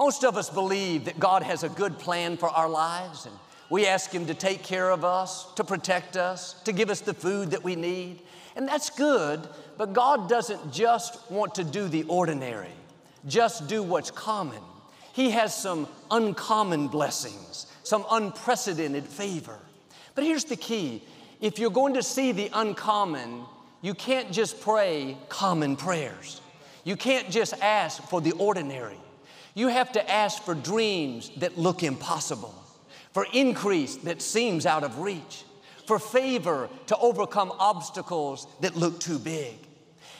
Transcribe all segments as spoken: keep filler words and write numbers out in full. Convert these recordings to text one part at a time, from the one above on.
Most of us believe that God has a good plan for our lives, and we ask Him to take care of us, to protect us, to give us the food that we need. And that's good, but God doesn't just want to do the ordinary, just do what's common. He has some uncommon blessings, some unprecedented favor. But here's the key. If you're going to see the uncommon, you can't just pray common prayers. You can't just ask for the ordinary. You have to ask for dreams that look impossible, for increase that seems out of reach, for favor to overcome obstacles that look too big.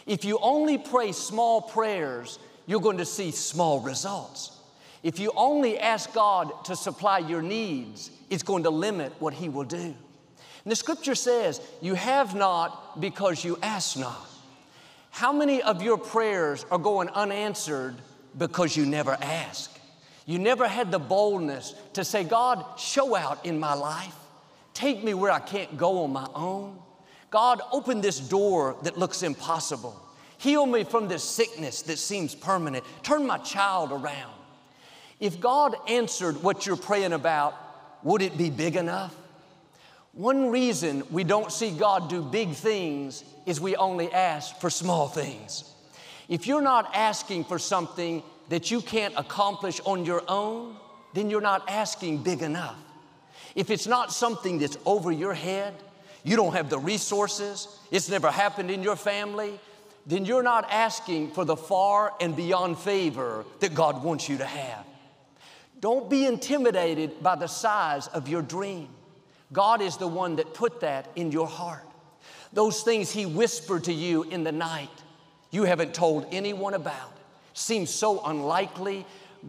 If you only pray small prayers, you're going to see small results. If you only ask God to supply your needs, it's going to limit what He will do. And the scripture says, you have not because you ask not. How many of your prayers are going unanswered because you never ask? You never had the boldness to say, God, show out in my life. Take me where I can't go on my own. God, open this door that looks impossible. Heal me from this sickness that seems permanent. Turn my child around. If God answered what you're praying about, would it be big enough? One reason we don't see God do big things is we only ask for small things. If you're not asking for something that you can't accomplish on your own, then you're not asking big enough. If it's not something that's over your head, you don't have the resources, it's never happened in your family, then you're not asking for the far and beyond favor that God wants you to have. Don't be intimidated by the size of your dream. God is the one that put that in your heart. Those things He whispered to you in the night, you haven't told anyone about. Seems so unlikely.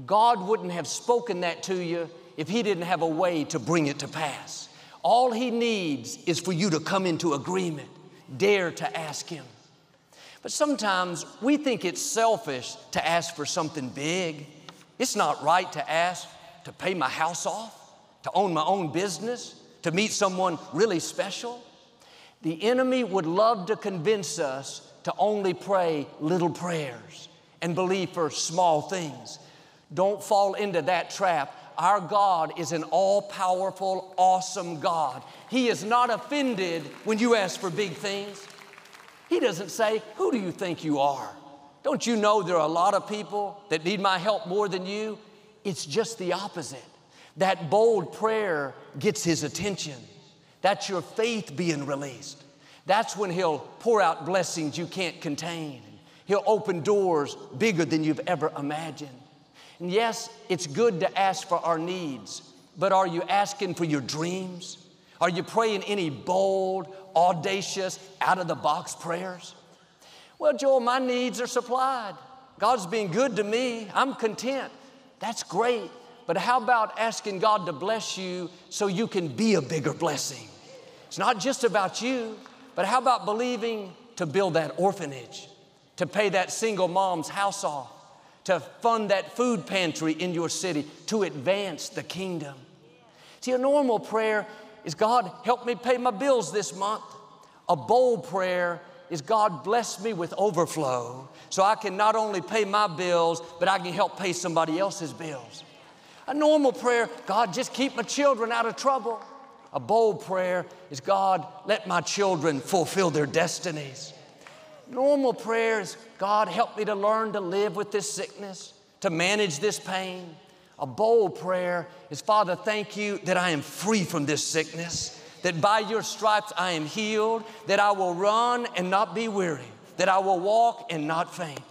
God wouldn't have spoken that to you if He didn't have a way to bring it to pass. All He needs is for you to come into agreement. Dare to ask Him. But sometimes we think it's selfish to ask for something big. It's not right to ask to pay my house off, to own my own business, to meet someone really special. The enemy would love to convince us to only pray little prayers and believe for small things. Don't fall into that trap. Our God is an all-powerful, awesome God. He is not offended when you ask for big things. He doesn't say, who do you think you are? Don't you know there are a lot of people that need my help more than you? It's just the opposite. That bold prayer gets His attention. That's your faith being released. That's when He'll pour out blessings you can't contain. He'll open doors bigger than you've ever imagined. And yes, it's good to ask for our needs, but are you asking for your dreams? Are you praying any bold, audacious, out-of-the-box prayers? Well, Joel, my needs are supplied. God's been good to me. I'm content. That's great. But how about asking God to bless you so you can be a bigger blessing? It's not just about you, but how about believing to build that orphanage, to pay that single mom's house off, to fund that food pantry in your city, to advance the kingdom? See, a normal prayer is, God, help me pay my bills this month. A bold prayer is, God, bless me with overflow so I can not only pay my bills, but I can help pay somebody else's bills. A normal prayer, God, just keep my children out of trouble. A bold prayer is, God, let my children fulfill their destinies. Normal prayer is, God, help me to learn to live with this sickness, to manage this pain. A bold prayer is, Father, thank you that I am free from this sickness, that by your stripes I am healed, that I will run and not be weary, that I will walk and not faint.